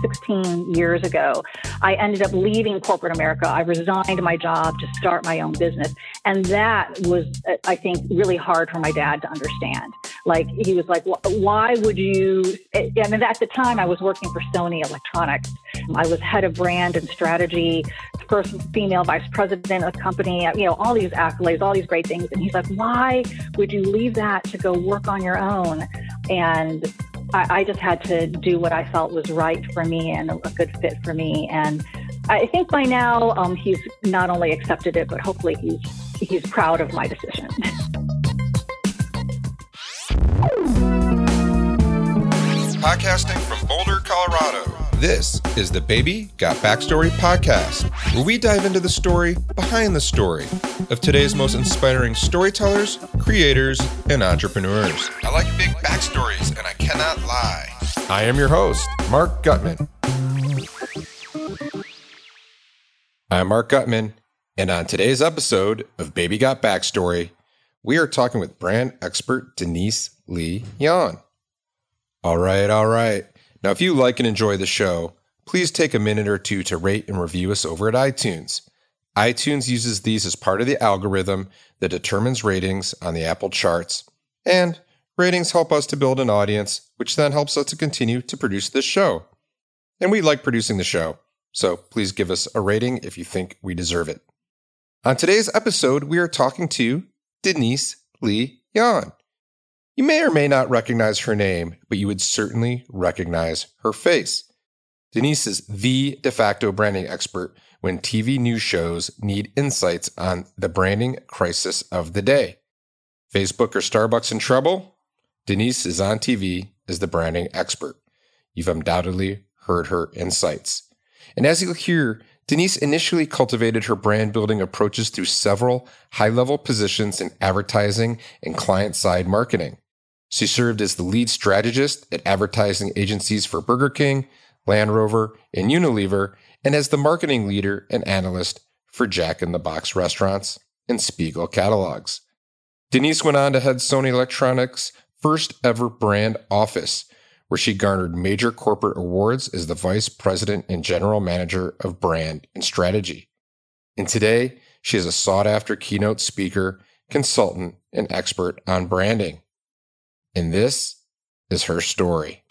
16 years ago, I ended up leaving corporate America. I resigned my job to start my own business. And that was, I think, really hard for my dad to understand. Like, he was like, why would you? I mean, at the time, I was working for Sony Electronics. I was head of brand and strategy, first female vice president of the company, you know, all these accolades, all these great things. And he's like, why would you leave that to go work on your own? And I just had to do what I felt was right for me and a good fit for me. And I think by now he's not only accepted it, but hopefully he's proud of my decision. Podcasting from Boulder, Colorado. This is the Baby Got Backstory podcast, where we dive into the story behind the story of today's most inspiring storytellers, creators, and entrepreneurs. I like big backstories, and I cannot lie. I am your host, Mark Gutman. I'm Mark Gutman, and on today's episode of Baby Got Backstory, we are talking with brand expert Denise Lee Yon. All right. Now, if you like and enjoy the show, please take a minute or two to rate and review us over at iTunes. iTunes uses these as part of the algorithm that determines ratings on the Apple charts, and ratings help us to build an audience, which then helps us to continue to produce this show. And we like producing the show, so please give us a rating if you think we deserve it. On today's episode, we are talking to Denise Lee Yon. You may or may not recognize her name, but you would certainly recognize her face. Denise is the de facto branding expert when TV news shows need insights on the branding crisis of the day. Facebook or Starbucks in trouble? Denise is on TV as the branding expert. You've undoubtedly heard her insights. And as you'll hear, Denise initially cultivated her brand-building approaches through several high-level positions in advertising and client-side marketing. She served as the lead strategist at advertising agencies for Burger King, Land Rover, and Unilever, and as the marketing leader and analyst for Jack in the Box restaurants and Spiegel catalogs. Denise went on to head Sony Electronics' first ever brand office, where she garnered major corporate awards as the vice president and general manager of brand and strategy. And today, she is a sought-after keynote speaker, consultant, and expert on branding. And this is her story.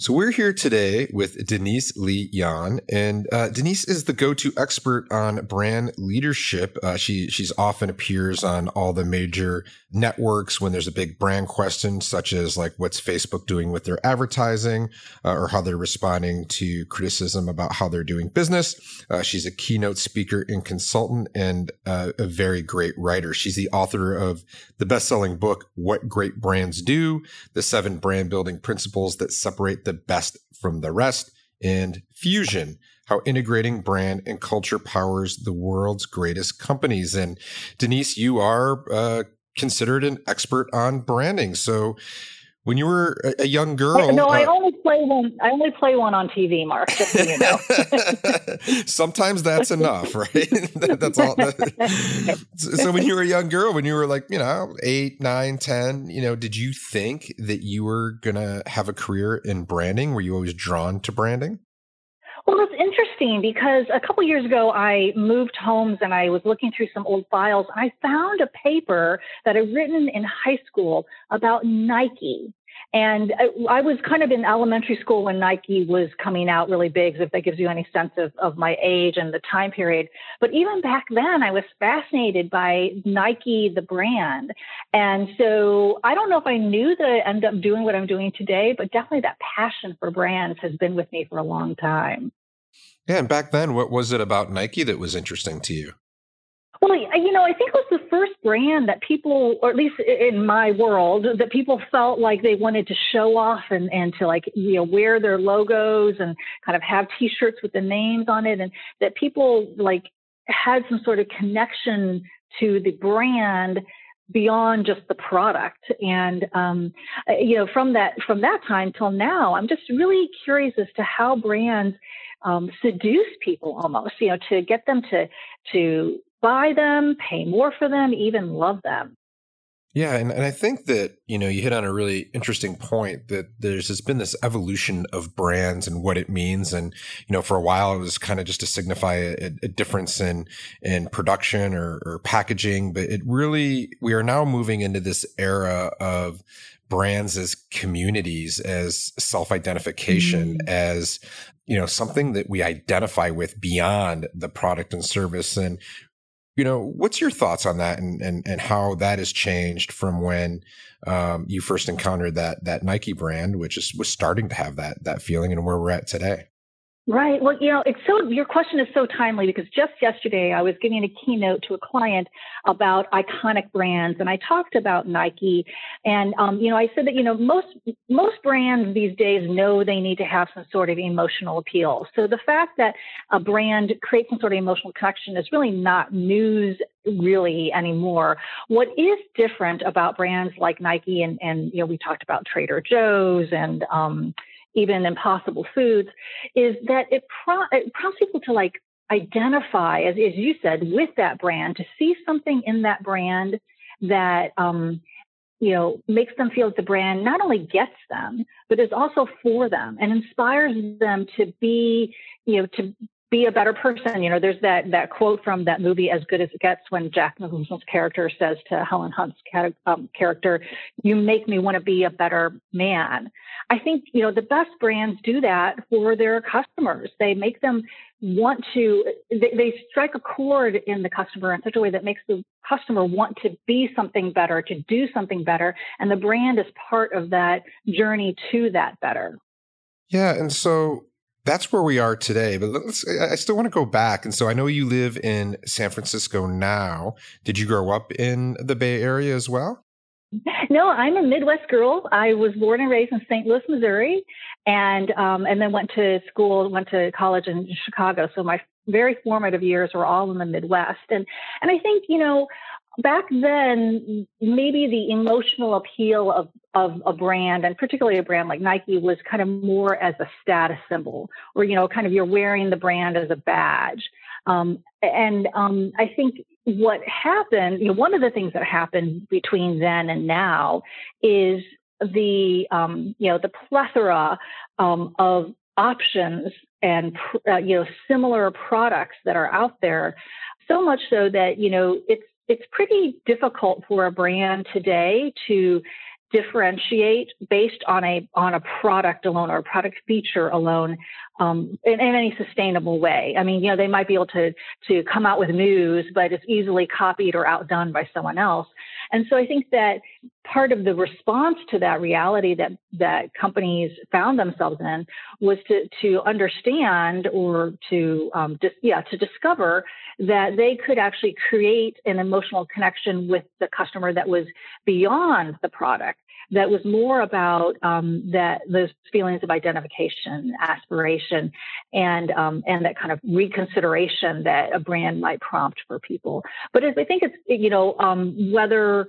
So we're here today with Denise Lee Yon, and Denise is the go-to expert on brand leadership. She's often appears on all the major networks when there's a big brand question, such as like what's Facebook doing with their advertising or how they're responding to criticism about how they're doing business. She's a keynote speaker and consultant and a very great writer. She's the author of the best-selling book, What Great Brands Do, the 7 brand-building principles that separate the best from the rest, and Fusion, how integrating brand and culture powers the world's greatest companies. And Denise, you are considered an expert on branding. So when you were a young girl... No, I only play one. I only play one on TV, Mark, just so you know. Sometimes that's enough, right? That's all. So when you were a young girl, when you were like, 8, 9, 10, did you think that you were going to have a career in branding? Were you always drawn to branding? Well, it's interesting because a couple years ago, I moved homes and I was looking through some old files. And I found a paper that I'd written in high school about Nike. And I was kind of in elementary school when Nike was coming out really big, if that gives you any sense of my age and the time period. But even back then, I was fascinated by Nike, the brand. And so I don't know if I knew that I ended up doing what I'm doing today, but definitely that passion for brands has been with me for a long time. Yeah. And back then, what was it about Nike that was interesting to you? Well, I think it was the first brand that people, or at least in my world, that people felt like they wanted to show off and to wear their logos and kind of have T-shirts with the names on it, and that people had some sort of connection to the brand beyond just the product. And, from that time till now, I'm just really curious as to how brands seduce people almost, to get them to buy them, pay more for them, even love them. Yeah. And I think that, you know, you hit on a really interesting point that there's been this evolution of brands and what it means. And, you know, for a while, it was kind of just to signify a difference in production or packaging. But it really, we are now moving into this era of brands as communities, as self-identification, as, you know, something that we identify with beyond the product and service. And, you know, what's your thoughts on that and how that has changed from when you first encountered that Nike brand, which was starting to have that feeling, and where we're at today? Right. Well, you know, your question is so timely, because just yesterday I was giving a keynote to a client about iconic brands, and I talked about Nike, and you know, I said that, you know, most brands these days know they need to have some sort of emotional appeal. So the fact that a brand creates some sort of emotional connection is really not news really anymore. What is different about brands like Nike and you know, we talked about Trader Joe's and even Impossible Foods, is that it prompts people to like identify, as you said, with that brand, to see something in that brand that, you know, makes them feel that the brand not only gets them, but is also for them and inspires them to be, you know, to be a better person. You know, there's that quote from that movie, As Good as It Gets, when Jack Nicholson's character says to Helen Hunt's character, "You make me want to be a better man." I think, you know, the best brands do that for their customers. They make them want to, they strike a chord in the customer in such a way that makes the customer want to be something better, to do something better. And the brand is part of that journey to that better. Yeah. And so that's where we are today, but I still want to go back. And so I know you live in San Francisco now. Did you grow up in the Bay Area as well? No, I'm a Midwest girl. I was born and raised in St. Louis, Missouri, and then went to college in Chicago. So my very formative years were all in the Midwest. And I think, you know, back then, maybe the emotional appeal of a brand, and particularly a brand like Nike, was kind of more as a status symbol, or, you know, kind of you're wearing the brand as a badge. And I think what happened, you know, one of the things that happened between then and now is the, you know, the plethora of options and, you know, similar products that are out there, so much so that, you know, it's pretty difficult for a brand today to differentiate based on a product alone or a product feature alone in any sustainable way. I mean, you know, they might be able to come out with news, but it's easily copied or outdone by someone else. And so I think that part of the response to that reality that companies found themselves in was to understand, or to discover that they could actually create an emotional connection with the customer that was beyond the product, that was more about those feelings of identification, aspiration, and that kind of reconsideration that a brand might prompt for people. But I think it's, you know, whether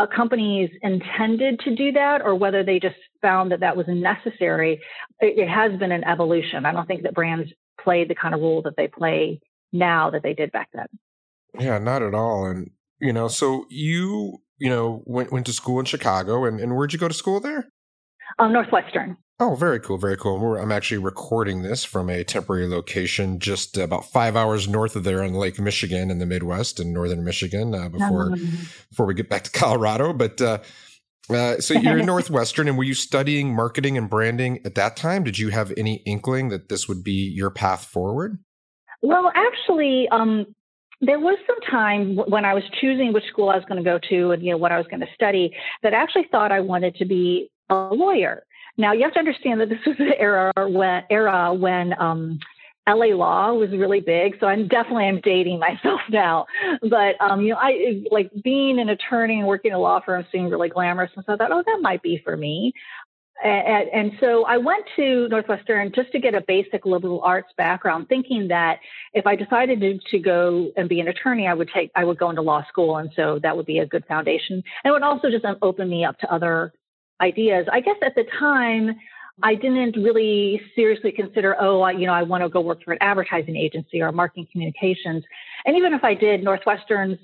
a company's intended to do that or whether they just found that was necessary, it has been an evolution. I don't think that brands played the kind of role that they play now that they did back then. Yeah, not at all. And, you know, so you know, went to school in Chicago, and where'd you go to school there? Northwestern. Oh, very cool, very cool. I'm actually recording this from a temporary location just about 5 hours north of there on Lake Michigan in the Midwest and Northern Michigan before we get back to Colorado. But so you're in Northwestern, and were you studying marketing and branding at that time? Did you have any inkling that this would be your path forward? Well, actually, there was some time when I was choosing which school I was going to go to and, you know, what I was going to study, that I actually thought I wanted to be a lawyer. Now, you have to understand that this was an era when LA law was really big. So I'm dating myself now. But, you know, I like being an attorney and working in a law firm seemed really glamorous. And so I thought, oh, that might be for me. And so I went to Northwestern just to get a basic liberal arts background, thinking that if I decided to go and be an attorney, I would go into law school. And so that would be a good foundation. And it would also just open me up to other ideas. I guess at the time, I didn't really seriously consider, I want to go work for an advertising agency or marketing communications. And even if I did, Northwestern's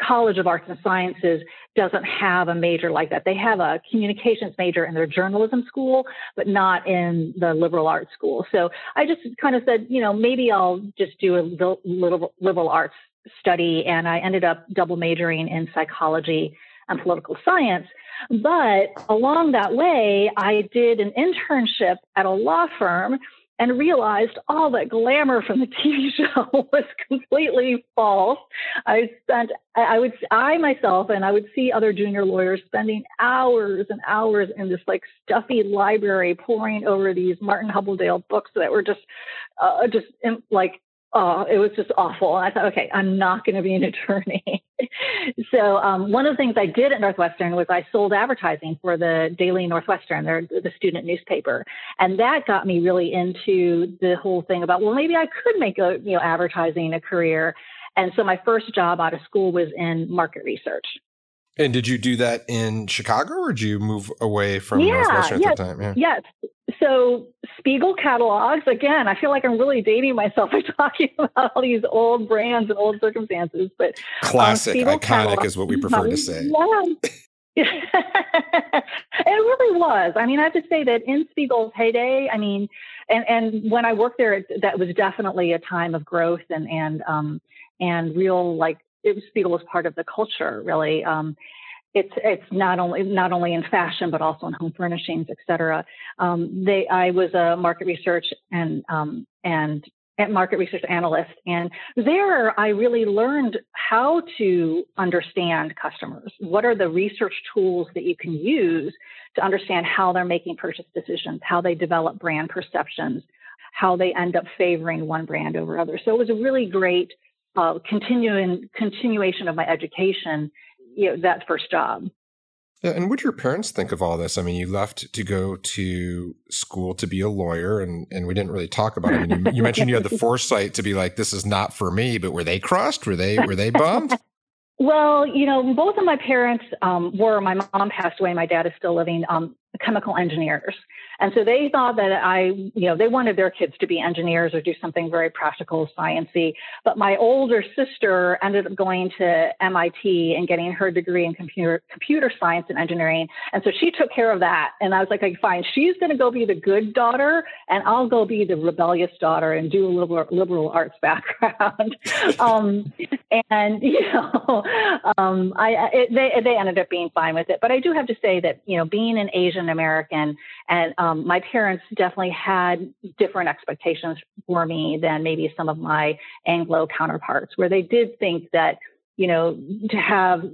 College of Arts and Sciences doesn't have a major like that. They have a communications major in their journalism school, but not in the liberal arts school. So I just kind of said, you know, maybe I'll just do a little liberal arts study. And I ended up double majoring in psychology and political science. But along that way, I did an internship at a law firm and realized all that glamour from the TV show was completely false. I would see other junior lawyers spending hours and hours in this like stuffy library poring over these Martin Hubbledale books that were it was just awful. And I thought, okay, I'm not going to be an attorney. So one of the things I did at Northwestern was I sold advertising for the Daily Northwestern, the student newspaper. And that got me really into the whole thing about, well, maybe I could make advertising a career. And so my first job out of school was in market research. And did you do that in Chicago, or did you move away from Northwestern at the time? Yeah. Yes. So Spiegel catalogs, again, I feel like I'm really dating myself by talking about all these old brands and old circumstances. But classic, iconic catalogs, is what we prefer to say. Yeah. It really was. I mean, I have to say that in Spiegel's heyday, I mean, and when I worked there, that was definitely a time of growth and real, like, Spiegel was part of the culture, really. It's not only in fashion, but also in home furnishings, et cetera. I was a market research and market research analyst, and there I really learned how to understand customers. What are the research tools that you can use to understand how they're making purchase decisions, how they develop brand perceptions, how they end up favoring one brand over others. So it was a really great continuation of my education, that first job. Yeah, and what did your parents think of all this? I mean, you left to go to school to be a lawyer, and we didn't really talk about it. I mean, you mentioned you had the foresight to be like, this is not for me, but were they crossed? Were they bummed? Well, both of my parents were. My mom passed away. My dad is still living. Chemical engineers, and so they thought that they wanted their kids to be engineers or do something very practical, sciencey. But my older sister ended up going to MIT and getting her degree in computer science and engineering, and so she took care of that. And I was like, fine, she's going to go be the good daughter, and I'll go be the rebellious daughter and do a liberal arts background. They ended up being fine with it. But I do have to say that being an Asian American, and my parents definitely had different expectations for me than maybe some of my Anglo counterparts, where they did think that, you needed to have a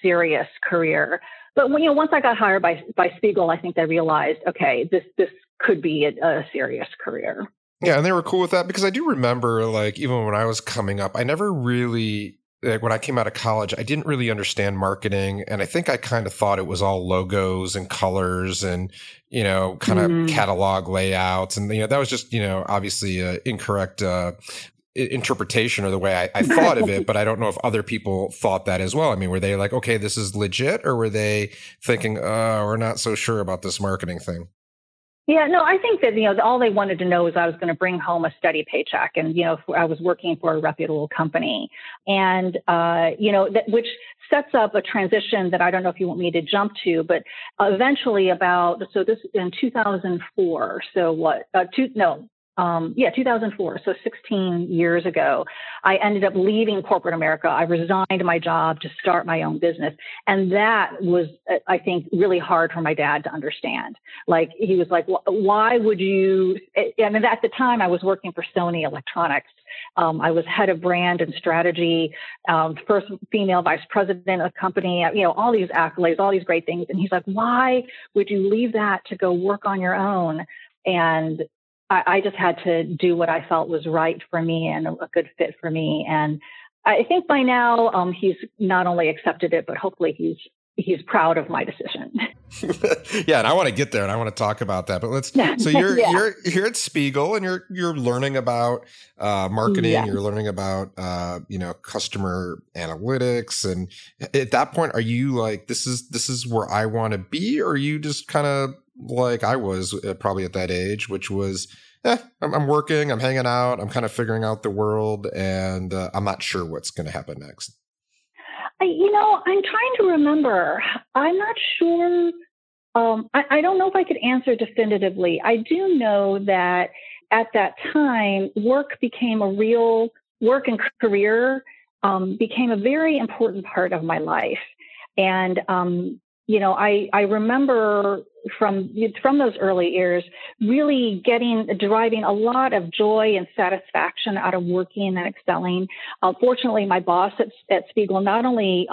serious career. But when, once I got hired by Spiegel, I think they realized, okay, this could be a serious career. Yeah. And they were cool with that, because I do remember, like, even when I was coming up, I never really, like, when I came out of college, I didn't really understand marketing. And I think I kind of thought it was all logos and colors and, kind of catalog layouts. And, that was just, obviously incorrect interpretation, or the way I thought of it. But I don't know if other people thought that as well. I mean, were they like, okay, this is legit? Or were they thinking, we're not so sure about this marketing thing? Yeah, no, I think that, all they wanted to know was I was going to bring home a steady paycheck. And, I was working for a reputable company, and, which sets up a transition that I don't know if you want me to jump to, but eventually this in 2004. So 2004. So 16 years ago, I ended up leaving corporate America. I resigned my job to start my own business. And that was, I think, really hard for my dad to understand. Like, he was like, why would you? And at the time I was working for Sony Electronics. I was head of brand and strategy, first female vice president of the company, all these accolades, all these great things. And he's like, why would you leave that to go work on your own? And I just had to do what I felt was right for me and a good fit for me. And I think by now he's not only accepted it, but hopefully he's proud of my decision. Yeah. And I want to get there and I want to talk about that, but so you're at Spiegel and you're learning about marketing, you're learning about, customer analytics. And at that point, are you like, this is where I want to be? Or are you just kind of, like I was probably at that age, which was, I'm working, I'm hanging out, I'm kind of figuring out the world, and I'm not sure what's going to happen next? I'm trying to remember. I'm not sure. I don't know if I could answer definitively. I do know that at that time, work and career became a very important part of my life. And, I remember from those early years, really deriving a lot of joy and satisfaction out of working and excelling. Fortunately, my boss at Spiegel not only,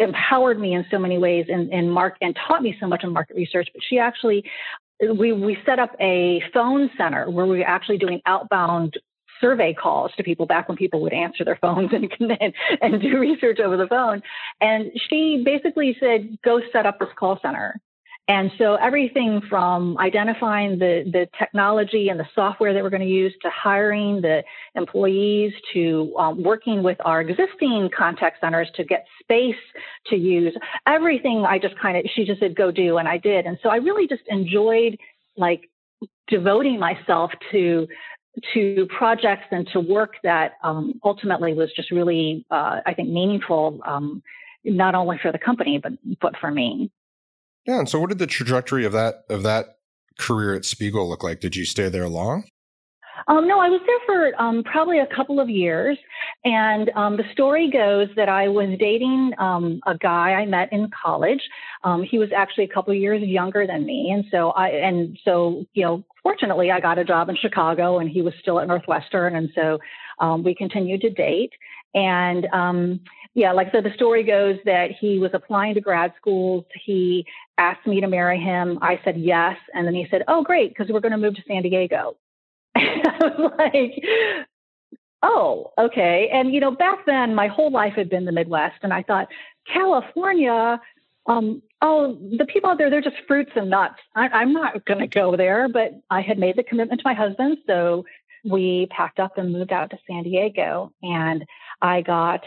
empowered me in so many ways and taught me so much in market research, but she actually, we set up a phone center where we were actually doing outbound survey calls to people back when people would answer their phones and do research over the phone. And she basically said, go set up this call center. And so everything from identifying the technology and the software that we're going to use to hiring the employees to working with our existing contact centers to get space to use, everything she just said, go do. And I did. And so I really just enjoyed devoting myself to projects and to work that ultimately was just really, I think, meaningful, not only for the company, but for me. Yeah. And so what did the trajectory of that career at Spiegel look like? Did you stay there long? No, I was there for probably a couple of years. And the story goes that I was dating a guy I met in college. He was actually a couple of years younger than me. And so fortunately, I got a job in Chicago and he was still at Northwestern. And so we continued to date. And the story goes that he was applying to grad schools. He asked me to marry him. I said yes. And then he said, oh, great, because we're going to move to San Diego. And I was like, oh, okay. And, back then my whole life had been the Midwest. And I thought, California, the people out there, they're just fruits and nuts. I'm not going to go there. But I had made the commitment to my husband. So we packed up and moved out to San Diego. And I got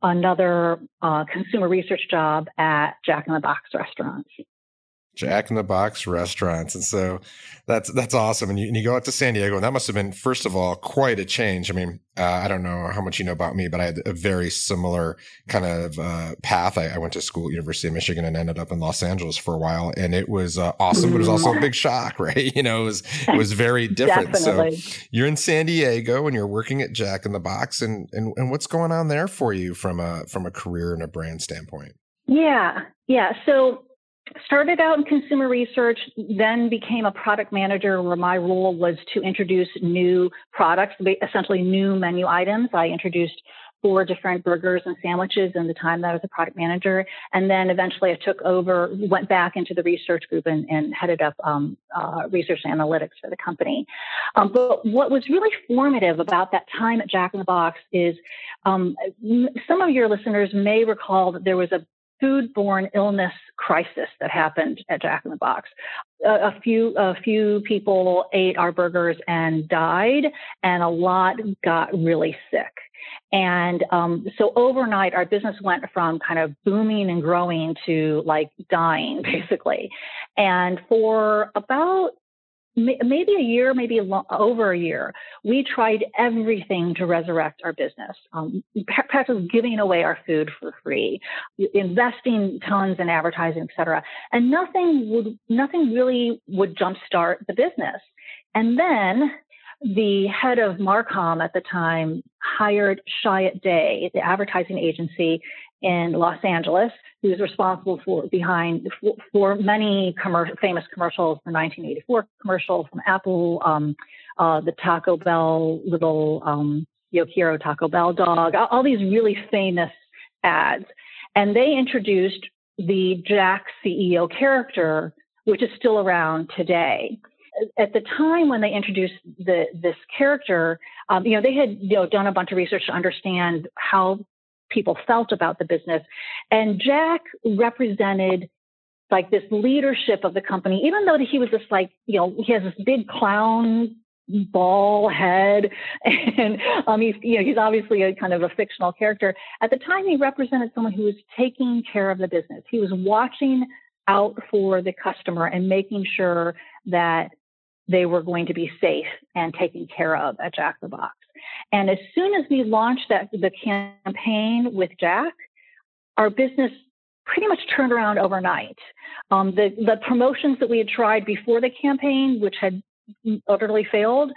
another consumer research job at Jack in the Box restaurants. Jack in the Box restaurants. And so that's awesome. And you go out to San Diego, and that must have been, first of all, quite a change. I mean, I don't know how much you know about me, but I had a very similar kind of path. I went to school at University of Michigan and ended up in Los Angeles for a while. And it was awesome, but it was also a big shock, right? It was very different. So you're in San Diego and you're working at Jack in the Box. And what's going on there for you from a career and a brand standpoint? Yeah. So started out in consumer research, then became a product manager where my role was to introduce new products, essentially new menu items. I introduced 4 different burgers and sandwiches in the time that I was a product manager. And then eventually I took over, went back into the research group and headed up research analytics for the company. But what was really formative about that time at Jack in the Box is some of your listeners may recall that there was a foodborne illness crisis that happened at Jack in the Box. A few people ate our burgers and died, and a lot got really sick. And so overnight, our business went from kind of booming and growing to dying, basically. And for about maybe a year, maybe over a year, we tried everything to resurrect our business. Practically giving away our food for free, investing tons in advertising, et cetera. And nothing really would jumpstart the business. And then the head of Marcom at the time hired Chiat\Day, the advertising agency in Los Angeles, who's responsible for many famous commercials, the 1984 commercial from Apple, the Taco Bell, little Yokiro Taco Bell dog, all these really famous ads. And they introduced the Jack CEO character, which is still around today. At the time when they introduced this character, they had done a bunch of research to understand how people felt about the business. And Jack represented this leadership of the company, even though he was this he has this big clown ball head and he's obviously a kind of a fictional character. At the time, he represented someone who was taking care of the business. He was watching out for the customer and making sure that they were going to be safe and taken care of at Jack in the Box. And as soon as we launched the campaign with Jack, our business pretty much turned around overnight. The promotions that we had tried before the campaign, which had utterly failed,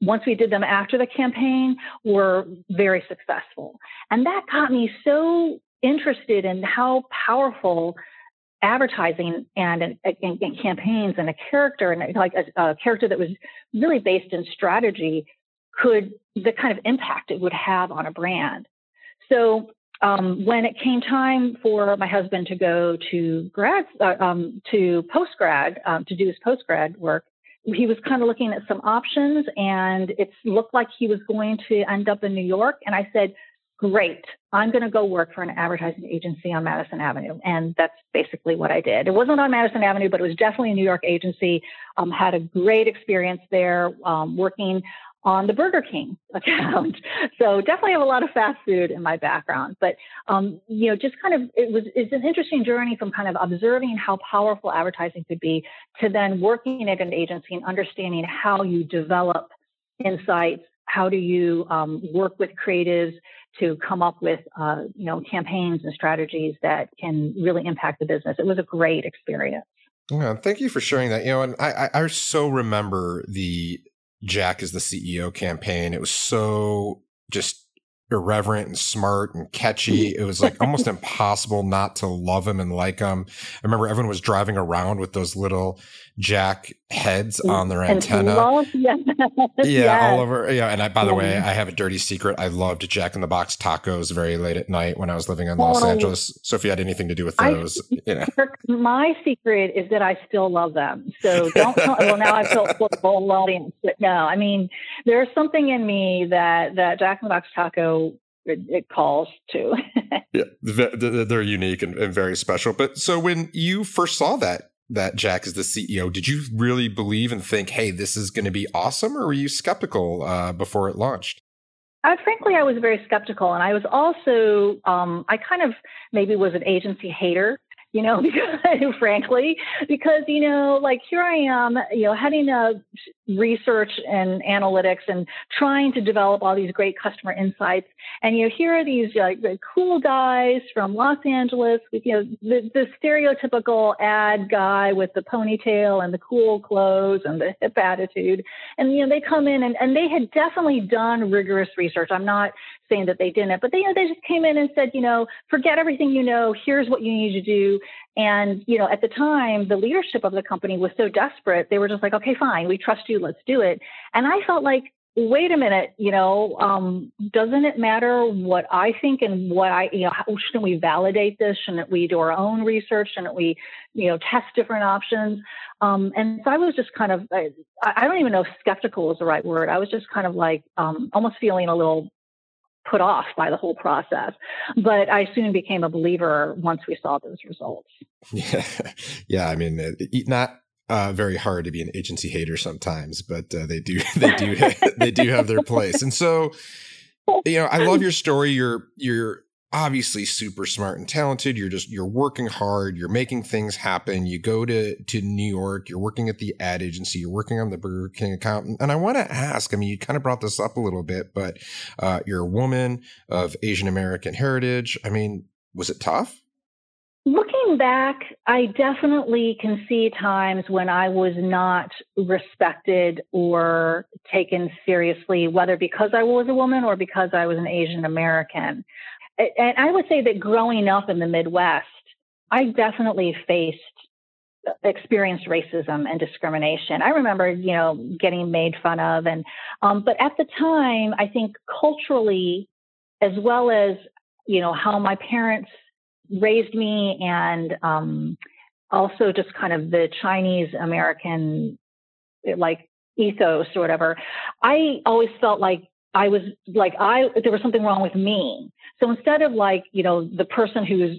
once we did them after the campaign, were very successful. And that got me so interested in how powerful advertising and campaigns and a character, and like a character that was really based in strategy, the kind of impact it would have on a brand. So when it came time for my husband to go to to do his postgrad work, he was kind of looking at some options, and it looked like he was going to end up in New York. And I said, great, I'm going to go work for an advertising agency on Madison Avenue. And that's basically what I did. It wasn't on Madison Avenue, but it was definitely a New York agency. Had a great experience there working on the Burger King account. So definitely have a lot of fast food in my background. But, just kind of, it's an interesting journey from kind of observing how powerful advertising could be to then working at an agency and understanding how you develop insights. How do you work with creatives to come up with, campaigns and strategies that can really impact the business? It was a great experience. Yeah, thank you for sharing that. And I so remember the Jack is the CEO campaign. It was so just irreverent and smart and catchy. It was like almost impossible not to love him and like him. I remember everyone was driving around with those little Jack heads on their antenna. Yeah, yes. All over. Yeah, and by the way, I have a dirty secret. I loved Jack in the Box tacos very late at night when I was living in Los Angeles. So if you had anything to do with those, My secret is that I still love them. So don't tell. Well, now I feel for the whole audience, but no, I mean, there's something in me that Jack in the Box taco. It calls to. Yeah, they're unique and very special. But so when you first saw that Jack is the CEO, did you really believe and think, hey, this is going to be awesome? Or were you skeptical before it launched? Frankly, I was very skeptical. And I was also, I kind of maybe was an agency hater, because, here I am, heading research and analytics and trying to develop all these great customer insights. And, here are these cool guys from Los Angeles with, the stereotypical ad guy with the ponytail and the cool clothes and the hip attitude. And, they come in and they had definitely done rigorous research. I'm not saying that they didn't, but they just came in and said, forget everything here's what you need to do. And, at the time, the leadership of the company was so desperate, they were just like, okay, fine, we trust you, let's do it. And I felt like, wait a minute, doesn't it matter what I think and what shouldn't we validate this? Shouldn't we do our own research? Shouldn't we, test different options? And so I was just kind of, I don't even know if skeptical is the right word. I was just kind of like almost feeling a little put off by the whole process. But I soon became a believer once we saw those results. Yeah. Yeah. I mean, not very hard to be an agency hater sometimes, but they do have their place. And so, I love your story. You're obviously super smart and talented. You're working hard. You're making things happen. You go to New York. You're working at the ad agency. You're working on the Burger King account. And I want to ask, you kind of brought this up a little bit, but you're a woman of Asian American heritage. Was it tough? Looking back, I definitely can see times when I was not respected or taken seriously, whether because I was a woman or because I was an Asian American. And I would say that growing up in the Midwest, I definitely experienced racism and discrimination. I remember, getting made fun of. And, but at the time, I think culturally, as well as, how my parents raised me and also just kind of the Chinese American, like, ethos or whatever, I always felt like I was like, there was something wrong with me. So instead of like, the person who's,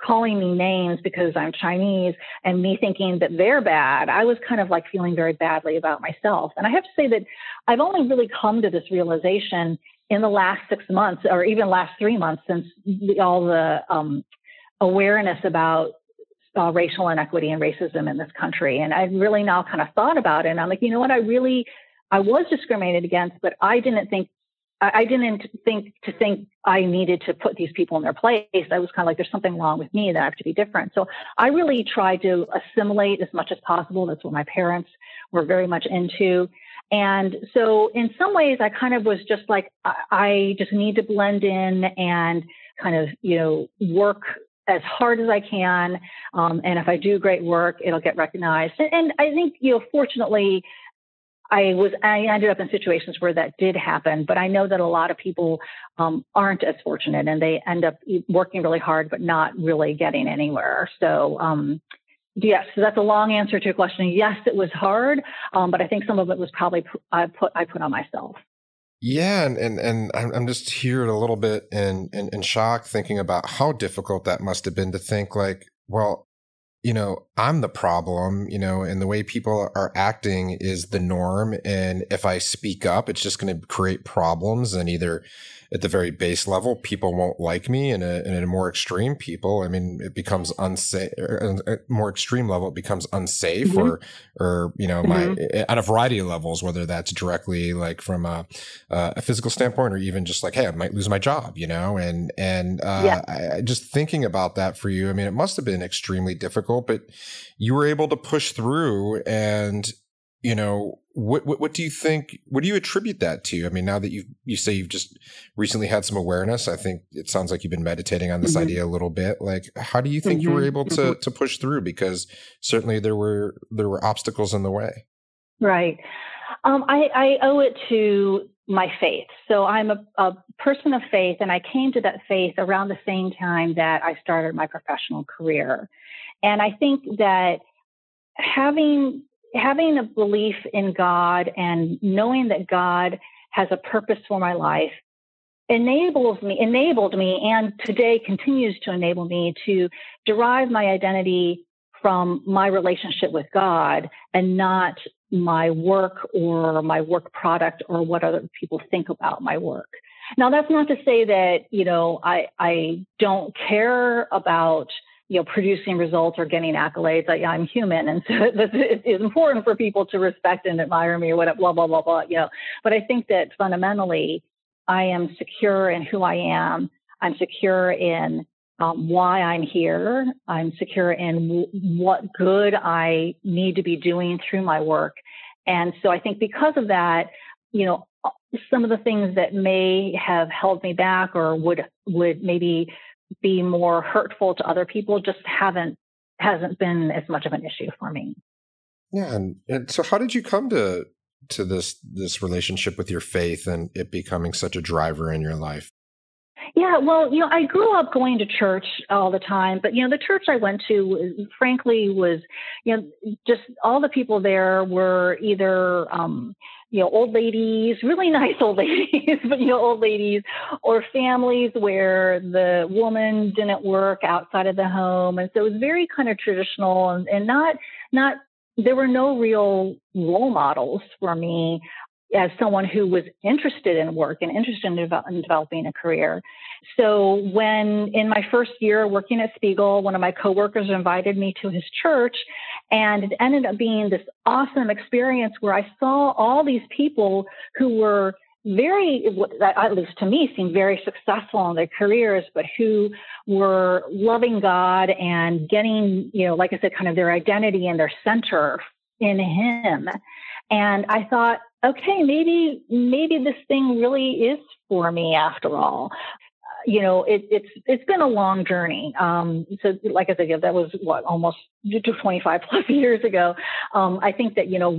calling me names because I'm Chinese and me thinking that they're bad, I was kind of like feeling very badly about myself. And I have to say that I've only really come to this realization in the last 6 months or even last 3 months since all the awareness about racial inequity and racism in this country. And I really now kind of thought about it. And I'm like, I was discriminated against, but I didn't think I didn't think I needed to put these people in their place. I was kind of like, there's something wrong with me that I have to be different. So I really tried to assimilate as much as possible. That's what my parents were very much into. And so in some ways, I kind of was just like, I just need to blend in and kind of, you know, work as hard as I can. And if I do great work, it'll get recognized. And I think, you know, fortunately, I ended up in situations where that did happen, but I know that a lot of people aren't as fortunate, and they end up working really hard, but not really getting anywhere. So, yes, so that's a long answer to your question. Yes, it was hard, but I think some of it was probably I put on myself. Yeah, and I'm just here a little bit in shock thinking about how difficult that must have been to think like, well, you know, I'm the problem, you know, and the way people are acting is the norm. And if I speak up, it's just going to create problems. And either at the very base level, people won't like me, and in a more extreme people, I mean, it becomes unsafe. More extreme level, it becomes unsafe, mm-hmm. or you know, my on a variety of levels, whether that's directly like from a physical standpoint, or even just like, hey, I might lose my job, you know, and just thinking about that for you, I mean, it must have been extremely difficult, but you were able to push through. And you know, what do you think, what do you attribute that to? I mean, now that you say you've just recently had some awareness, I think it sounds like you've been meditating on this mm-hmm. idea a little bit. Like, how do you think mm-hmm. you were able to push through? Because certainly there were obstacles in the way. Right. I owe it to my faith. So I'm a person of faith, and I came to that faith around the same time that I started my professional career. And I think that having a belief in God and knowing that God has a purpose for my life enabled me, and today continues to enable me to derive my identity from my relationship with God, and not my work or my work product or what other people think about my work. Now, that's not to say that, you know, I don't care about, you know, producing results or getting accolades. I'm human, and so it is important for people to respect and admire me or whatever, blah, blah, blah, blah, you know. But I think that fundamentally, I am secure in who I am. I'm secure in why I'm here. I'm secure in what good I need to be doing through my work. And so I think because of that, you know, some of the things that may have held me back or would maybe be more hurtful to other people just hasn't been as much of an issue for me. Yeah. And so how did you come to this relationship with your faith and it becoming such a driver in your life? Yeah, well, you know, I grew up going to church all the time, but, you know, the church I went to was, you know, just all the people there were either, you know, old ladies, really nice old ladies, but, you know, old ladies, or families where the woman didn't work outside of the home. And so it was very kind of traditional, and not there were no real role models for me as someone who was interested in work and interested in developing a career. So when in my first year working at Spiegel, one of my coworkers invited me to his church, and it ended up being this awesome experience where I saw all these people who were very, at least to me, seemed very successful in their careers, but who were loving God and getting, you know, like I said, kind of their identity and their center in Him. And I thought, okay, maybe this thing really is for me after all. You know, it's been a long journey. So like I said, that was almost 25 plus years ago. I think that, you know,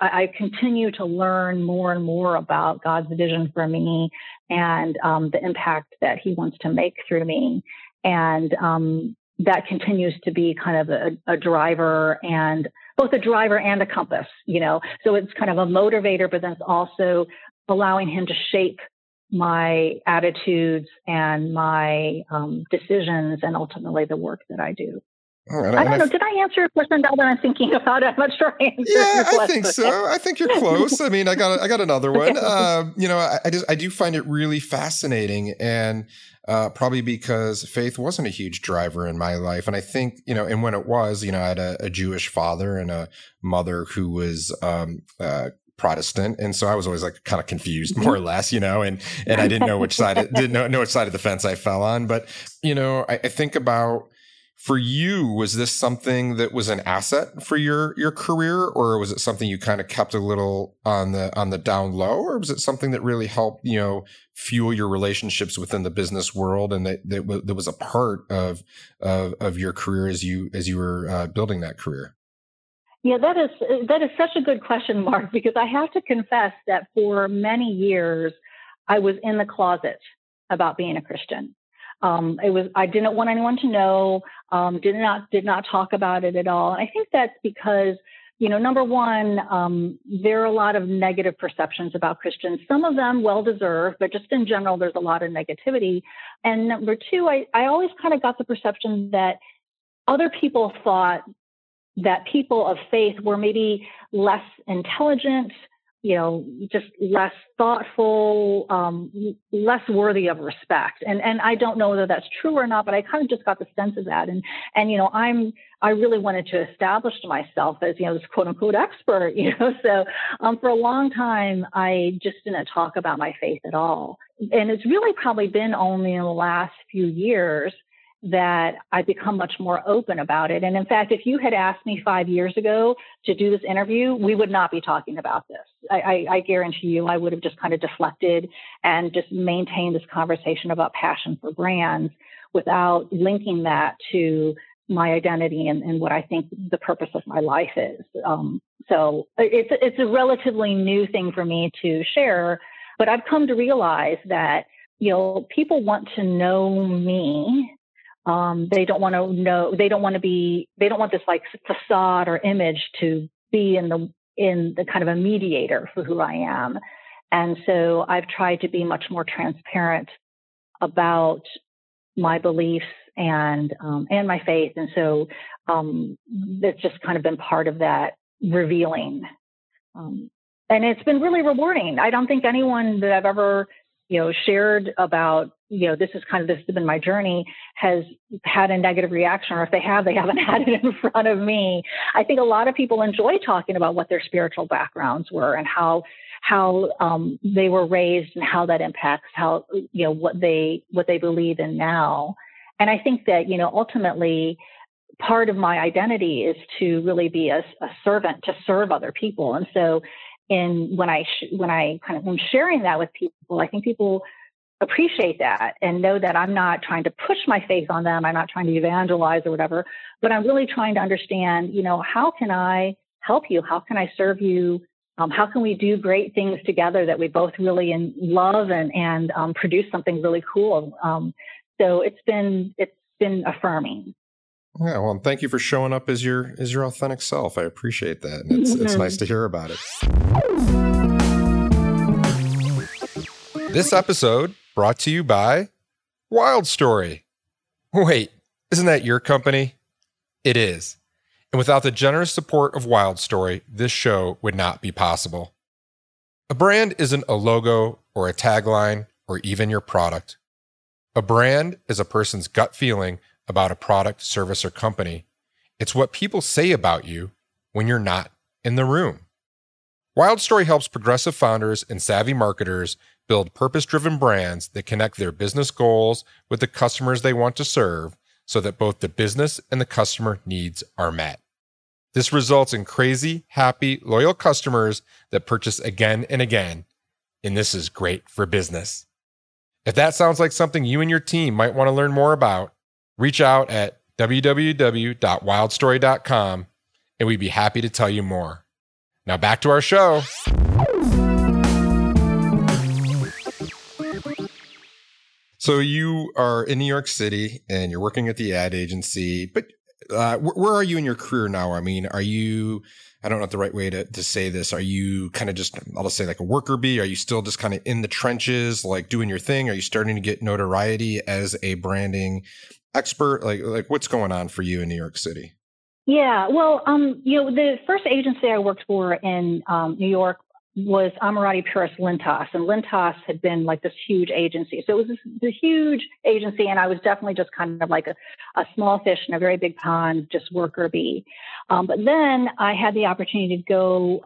I continue to learn more and more about God's vision for me, and the impact that He wants to make through me. And that continues to be kind of a driver, and both a driver and a compass, you know. So it's kind of a motivator, but then it's also allowing Him to shape my attitudes and my decisions, and ultimately the work that I do. Right, I don't know. Did I answer your question now that I'm thinking about it? I'm not sure I answered your question. Yeah, I think so. I think you're close. I mean, I got another one. You know, I do find it really fascinating, and probably because faith wasn't a huge driver in my life. And I think, you know, and when it was, you know, I had a Jewish father and a mother who was Protestant. And so I was always like kind of confused, more or less, you know, and I didn't know which side, didn't know which side of the fence I fell on. But, you know, I think about, for you, was this something that was an asset for your career, or was it something you kind of kept a little on the down low, or was it something that really helped, you know, fuel your relationships within the business world, and that was a part of your career as you were building that career? Yeah, that is such a good question, Mark, because I have to confess that for many years I was in the closet about being a Christian. I didn't want anyone to know, did not talk about it at all. And I think that's because, you know, number one, there are a lot of negative perceptions about Christians, some of them well-deserved, but just in general, there's a lot of negativity. And number two, I always kind of got the perception that other people thought that people of faith were maybe less intelligent, you know, just less thoughtful, less worthy of respect. And I don't know whether that's true or not, but I kind of just got the sense of that. And, you know, I really wanted to establish myself as, you know, this quote unquote expert, you know, so, for a long time, I just didn't talk about my faith at all. And it's really probably been only in the last few years that I've become much more open about it. And in fact, if you had asked me 5 years ago to do this interview, we would not be talking about this. I guarantee you, I would have just kind of deflected and just maintained this conversation about passion for brands without linking that to my identity and what I think the purpose of my life is. So it's a relatively new thing for me to share, but I've come to realize that, you know, people want to know me. They don't want this like facade or image to be in the kind of a mediator for who I am. And so I've tried to be much more transparent about my beliefs and my faith. And so, that's just kind of been part of that revealing. And it's been really rewarding. I don't think anyone that I've ever, you know, shared about, you know, this has been my journey, has had a negative reaction, or if they have, they haven't had it in front of me. I think a lot of people enjoy talking about what their spiritual backgrounds were and how they were raised and how that impacts how, you know, what they believe in now. And I think that, you know, ultimately part of my identity is to really be a servant, to serve other people. And so when I'm sharing that with people, I think people appreciate that and know that I'm not trying to push my faith on them. I'm not trying to evangelize or whatever, but I'm really trying to understand, you know, how can I help you? How can I serve you? How can we do great things together that we both really love and produce something really cool? So it's been affirming. Yeah, well, and thank you for showing up as your authentic self. I appreciate that, and it's nice to hear about it. This episode brought to you by Wild Story. Wait, isn't that your company? It is. And without the generous support of Wild Story, this show would not be possible. A brand isn't a logo or a tagline or even your product. A brand is a person's gut feeling about a product, service, or company. It's what people say about you when you're not in the room. Wild Story helps progressive founders and savvy marketers build purpose-driven brands that connect their business goals with the customers they want to serve so that both the business and the customer needs are met. This results in crazy, happy, loyal customers that purchase again and again, and this is great for business. If that sounds like something you and your team might want to learn more about, reach out at www.wildstory.com and we'd be happy to tell you more. Now back to our show. So you are in New York City and you're working at the ad agency, but where are you in your career now? I mean, are you, I don't know the right way to say this. Are you kind of just, I'll just say like a worker bee? Are you still just kind of in the trenches, like doing your thing? Are you starting to get notoriety as a branding expert? Like what's going on for you in New York City? Yeah, well, you know, the first agency I worked for in New York was Ammirati Puris Lintas, and Lintas had been like this huge agency. So it was this huge agency, and I was definitely just kind of like a small fish in a very big pond, just worker bee. But then I had the opportunity to go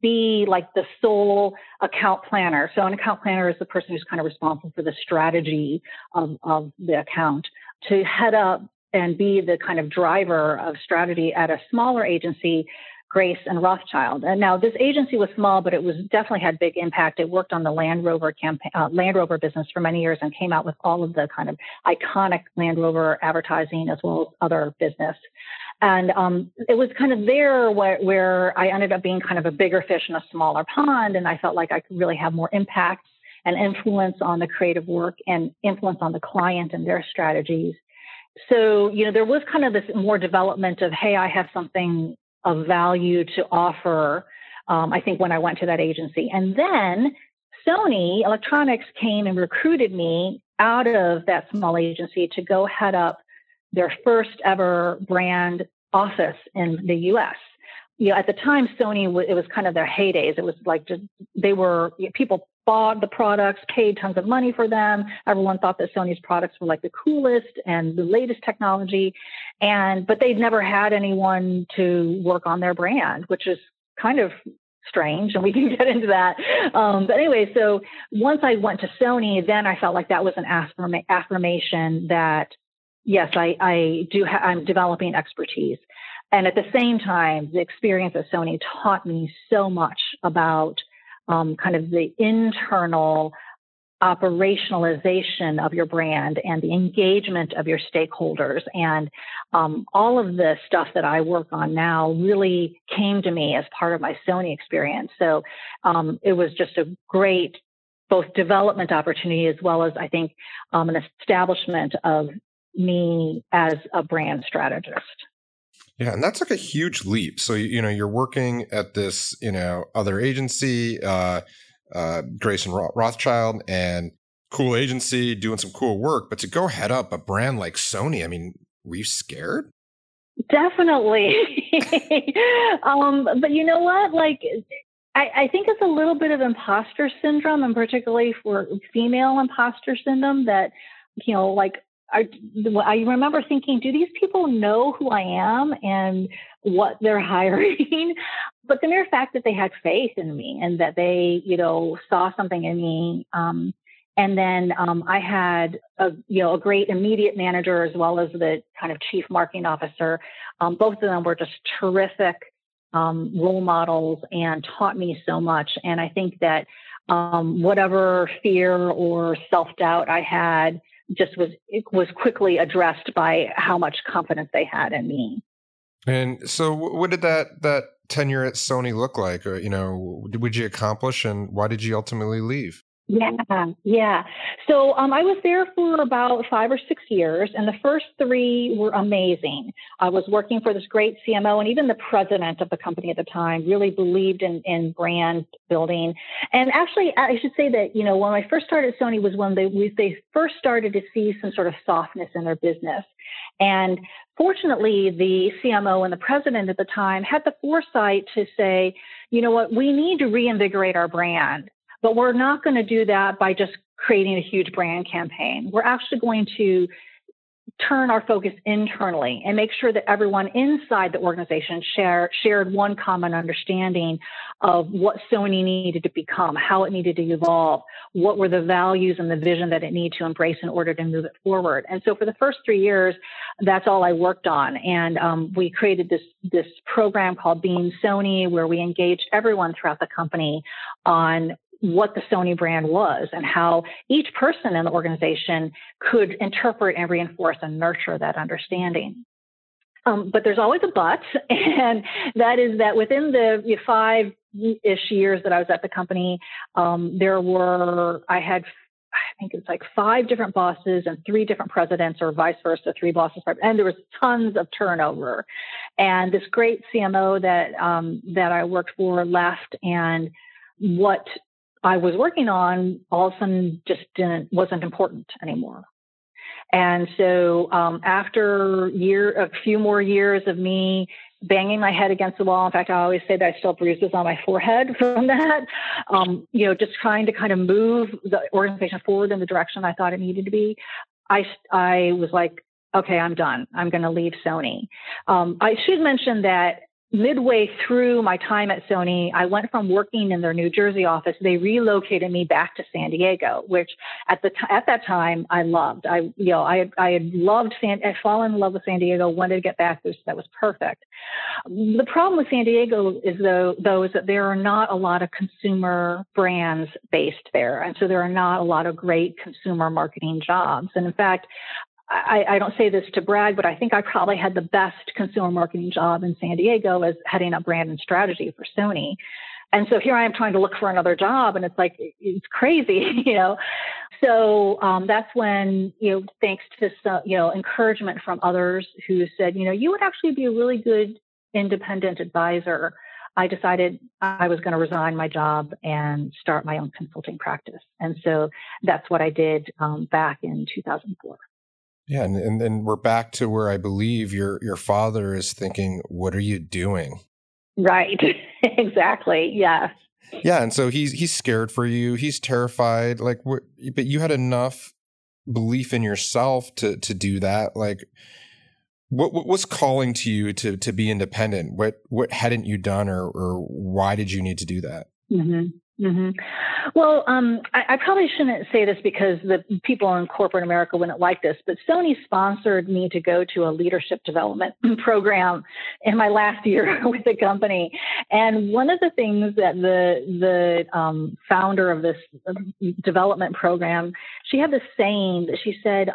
be like the sole account planner. So an account planner is the person who's kind of responsible for the strategy of the account, to head up and be the kind of driver of strategy at a smaller agency, Grace and Rothschild. And now this agency was small, but it was definitely had big impact. It worked on the Land Rover campaign, Land Rover business for many years, and came out with all of the kind of iconic Land Rover advertising as well as other business. And it was kind of there where I ended up being kind of a bigger fish in a smaller pond, and I felt like I could really have more impact and influence on the creative work and influence on the client and their strategies. So, you know, there was kind of this more development of, hey, I have something of value to offer, I think, when I went to that agency. And then Sony Electronics came and recruited me out of that small agency to go head up their first ever brand office in the U.S. You know, at the time, Sony, it was kind of their heydays. It was like just, they were, you know, people bought the products, paid tons of money for them. Everyone thought that Sony's products were like the coolest and the latest technology. But they'd never had anyone to work on their brand, which is kind of strange, and we can get into that. But anyway, so once I went to Sony, then I felt like that was an affirmation that, yes, I'm developing expertise. And at the same time, the experience at Sony taught me so much about kind of the internal operationalization of your brand and the engagement of your stakeholders. And all of the stuff that I work on now really came to me as part of my Sony experience. So it was just a great both development opportunity as well as, I think, an establishment of me as a brand strategist. Yeah, and that's like a huge leap. So, you know, you're working at this, you know, other agency, Grace and Rothschild, and cool agency doing some cool work. But to go head up a brand like Sony, I mean, were you scared? Definitely. But you know what? Like, I think it's a little bit of imposter syndrome, and particularly for female imposter syndrome, that, you know, like, I remember thinking, do these people know who I am and what they're hiring? But the mere fact that they had faith in me and that they, you know, saw something in me. And then I had a great immediate manager as well as the kind of chief marketing officer. Both of them were just terrific role models and taught me so much. And I think that whatever fear or self-doubt I had, just was quickly addressed by how much confidence they had in me. And so what did that tenure at Sony look like? Or, you know, would you accomplish, and why did you ultimately leave? Yeah. So I was there for about 5 or 6 years, and the first 3 were amazing. I was working for this great CMO, and even the president of the company at the time really believed in brand building. And actually, I should say that, you know, when I first started Sony was when they first started to see some sort of softness in their business. And fortunately, the CMO and the president at the time had the foresight to say, you know what, we need to reinvigorate our brand. But we're not going to do that by just creating a huge brand campaign. We're actually going to turn our focus internally and make sure that everyone inside the organization shared one common understanding of what Sony needed to become, how it needed to evolve, what were the values and the vision that it needed to embrace in order to move it forward. And so for the first 3 years, that's all I worked on. And we created this program called Being Sony, where we engaged everyone throughout the company on what the Sony brand was and how each person in the organization could interpret and reinforce and nurture that understanding. But there's always a but, and that is that within the 5-ish years that I was at the company, I had, I think it's like 5 different bosses and 3 different presidents, or vice versa, 3 bosses. And there was tons of turnover. And this great CMO that I worked for left, and what I was working on all of a sudden just wasn't important anymore. And so after a few more years of me banging my head against the wall. In fact, I always say that I still have bruises on my forehead from that. Just trying to kind of move the organization forward in the direction I thought it needed to be. I was like, okay, I'm done. I'm going to leave Sony. I should mention that midway through my time at Sony, I went from working in their New Jersey office. They relocated me back to San Diego, which at that time I loved. I had fallen in love with San Diego, wanted to get back there, so that was perfect. The problem with San Diego is though is that there are not a lot of consumer brands based there, and so there are not a lot of great consumer marketing jobs. And in fact, I don't say this to brag, but I think I probably had the best consumer marketing job in San Diego as heading up brand and strategy for Sony. And so here I am trying to look for another job, and it's like, it's crazy, So that's when, thanks to some, encouragement from others who said, you would actually be a really good independent advisor, I decided I was going to resign my job and start my own consulting practice. And so that's what I did back in 2004. Yeah, and then we're back to where I believe your father is thinking, what are you doing? Right, exactly, yeah. Yeah, and so he's scared for you, he's terrified, but you had enough belief in yourself to do that. Like, what was calling to you to be independent? What hadn't you done, or why did you need to do that? Mm-hmm. Mm-hmm. Well, I probably shouldn't say this because the people in corporate America wouldn't like this, but Sony sponsored me to go to a leadership development program in my last year with the company. And one of the things that the founder of this development program, she had this saying that she said,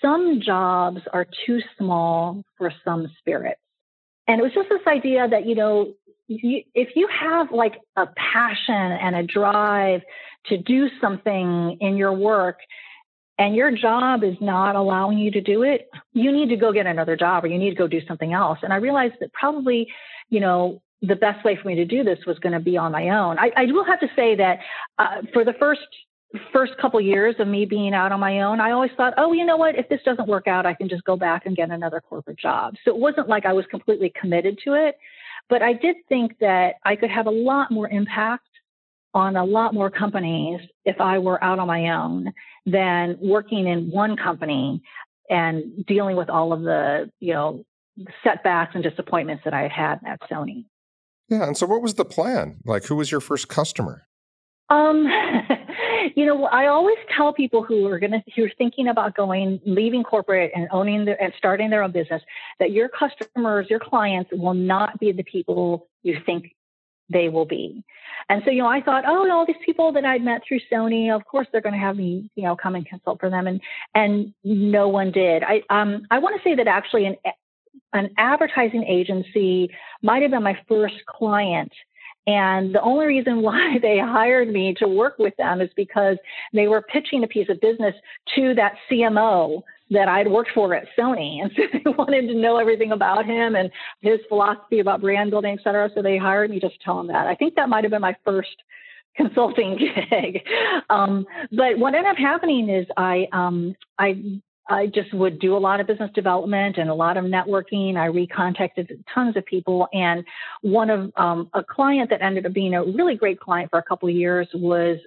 some jobs are too small for some spirits. And it was just this idea that, if you have like a passion and a drive to do something in your work and your job is not allowing you to do it, you need to go get another job, or you need to go do something else. And I realized that probably, the best way for me to do this was going to be on my own. I will have to say that for the first couple years of me being out on my own, I always thought, oh, you know what, if this doesn't work out, I can just go back and get another corporate job. So it wasn't like I was completely committed to it. But I did think that I could have a lot more impact on a lot more companies if I were out on my own than working in one company and dealing with all of the, setbacks and disappointments that I had at Sony. Yeah. And so what was the plan? Like, who was your first customer? I always tell people who are thinking about leaving corporate and owning and starting their own business, that your customers, your clients will not be the people you think they will be. And so, I thought, all these people that I'd met through Sony, of course they're going to have me, come and consult for them. And no one did. I want to say that actually an advertising agency might've been my first client. And the only reason why they hired me to work with them is because they were pitching a piece of business to that CMO that I'd worked for at Sony. And so they wanted to know everything about him and his philosophy about brand building, et cetera. So they hired me just to tell him that. I think that might have been my first consulting gig. But what ended up happening is I just would do a lot of business development and a lot of networking. I recontacted tons of people. And one of a client that ended up being a really great client for a couple of years was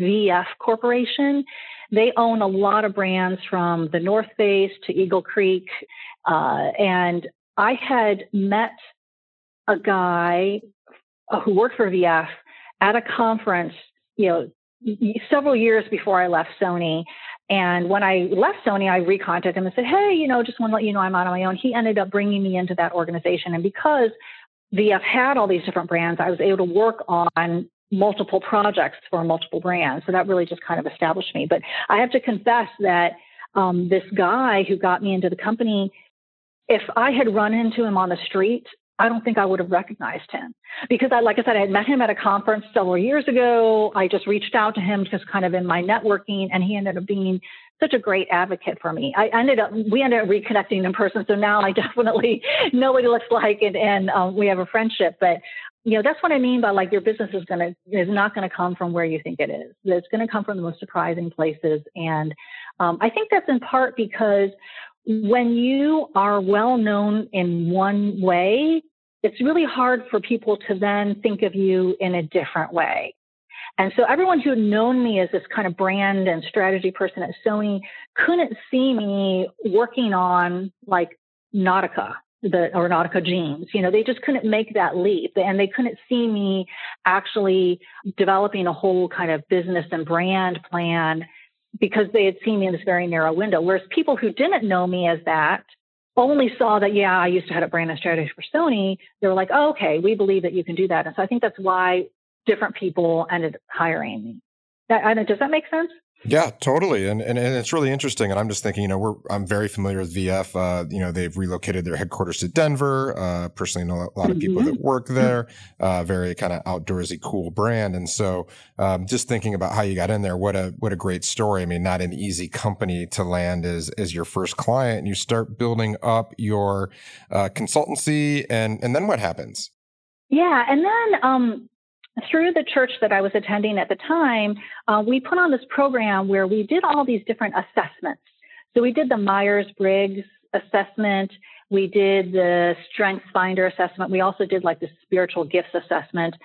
VF Corporation. They own a lot of brands from the North Face to Eagle Creek. And I had met a guy who worked for VF at a conference, several years before I left Sony. And when I left Sony, I recontacted him and said, hey, just want to let you know I'm out on my own. He ended up bringing me into that organization. And because VF had all these different brands, I was able to work on multiple projects for multiple brands. So that really just kind of established me. But I have to confess that this guy who got me into the company, if I had run into him on the street, I don't think I would have recognized him, because I had met him at a conference several years ago. I just reached out to him just kind of in my networking, and he ended up being such a great advocate for me. We ended up reconnecting in person. So now I definitely know what he looks like, and we have a friendship. But, that's what I mean by your business is not going to come from where you think it is. It's going to come from the most surprising places. And I think that's in part because when you are well known in one way, it's really hard for people to then think of you in a different way. And so everyone who had known me as this kind of brand and strategy person at Sony couldn't see me working on like Nautica or Nautica jeans. You know, they just couldn't make that leap, and they couldn't see me actually developing a whole kind of business and brand plan because they had seen me in this very narrow window. Whereas people who didn't know me as that only saw that, yeah, I used to head up brand and strategy for Sony. They were like, oh, okay, we believe that you can do that. And so I think that's why different people ended up hiring me. Does that make sense? Yeah, totally. And it's really interesting. And I'm just thinking, you know, I'm very familiar with VF. You know, they've relocated their headquarters to Denver. Personally know a lot of people that work there, very kind of outdoorsy, cool brand. And so just thinking about how you got in there, what a great story. I mean, not an easy company to land as your first client, and you start building up your consultancy and then what happens? Yeah. And then, through the church that I was attending at the time, we put on this program where we did all these different assessments. So we did the Myers-Briggs assessment. We did the StrengthsFinder assessment. We also did like the spiritual gifts assessment,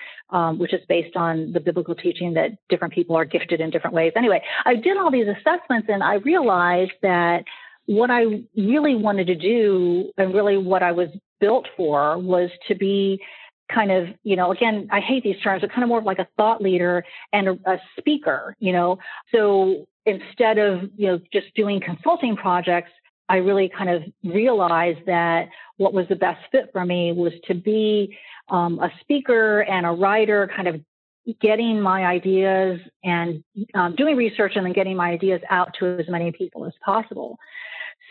which is based on the biblical teaching that different people are gifted in different ways. Anyway, I did all these assessments, and I realized that what I really wanted to do and really what I was built for was to be kind of, you know, again, I hate these terms, but kind of more of like a thought leader and a speaker, you know. So instead of, you know, just doing consulting projects, I really kind of realized that what was the best fit for me was to be a speaker and a writer, kind of getting my ideas and doing research and then getting my ideas out to as many people as possible.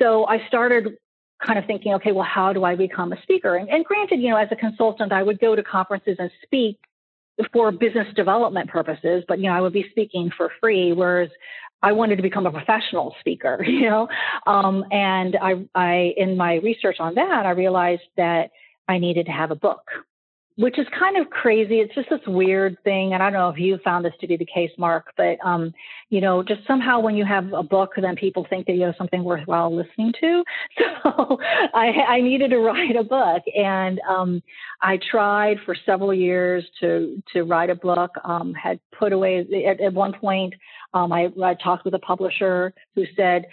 So I started kind of thinking, okay, well, how do I become a speaker? And granted, you know, as a consultant, I would go to conferences and speak for business development purposes, but, you know, I would be speaking for free, whereas I wanted to become a professional speaker, you know? And I in my research on that, I realized that I needed to have a book, which is kind of crazy. It's just this weird thing. And I don't know if you found this to be the case, Mark, but, you know, just somehow when you have a book, then people think that you have something worthwhile listening to. So I needed to write a book. And I tried for several years to write a book, had put away at one point, I talked with a publisher who said,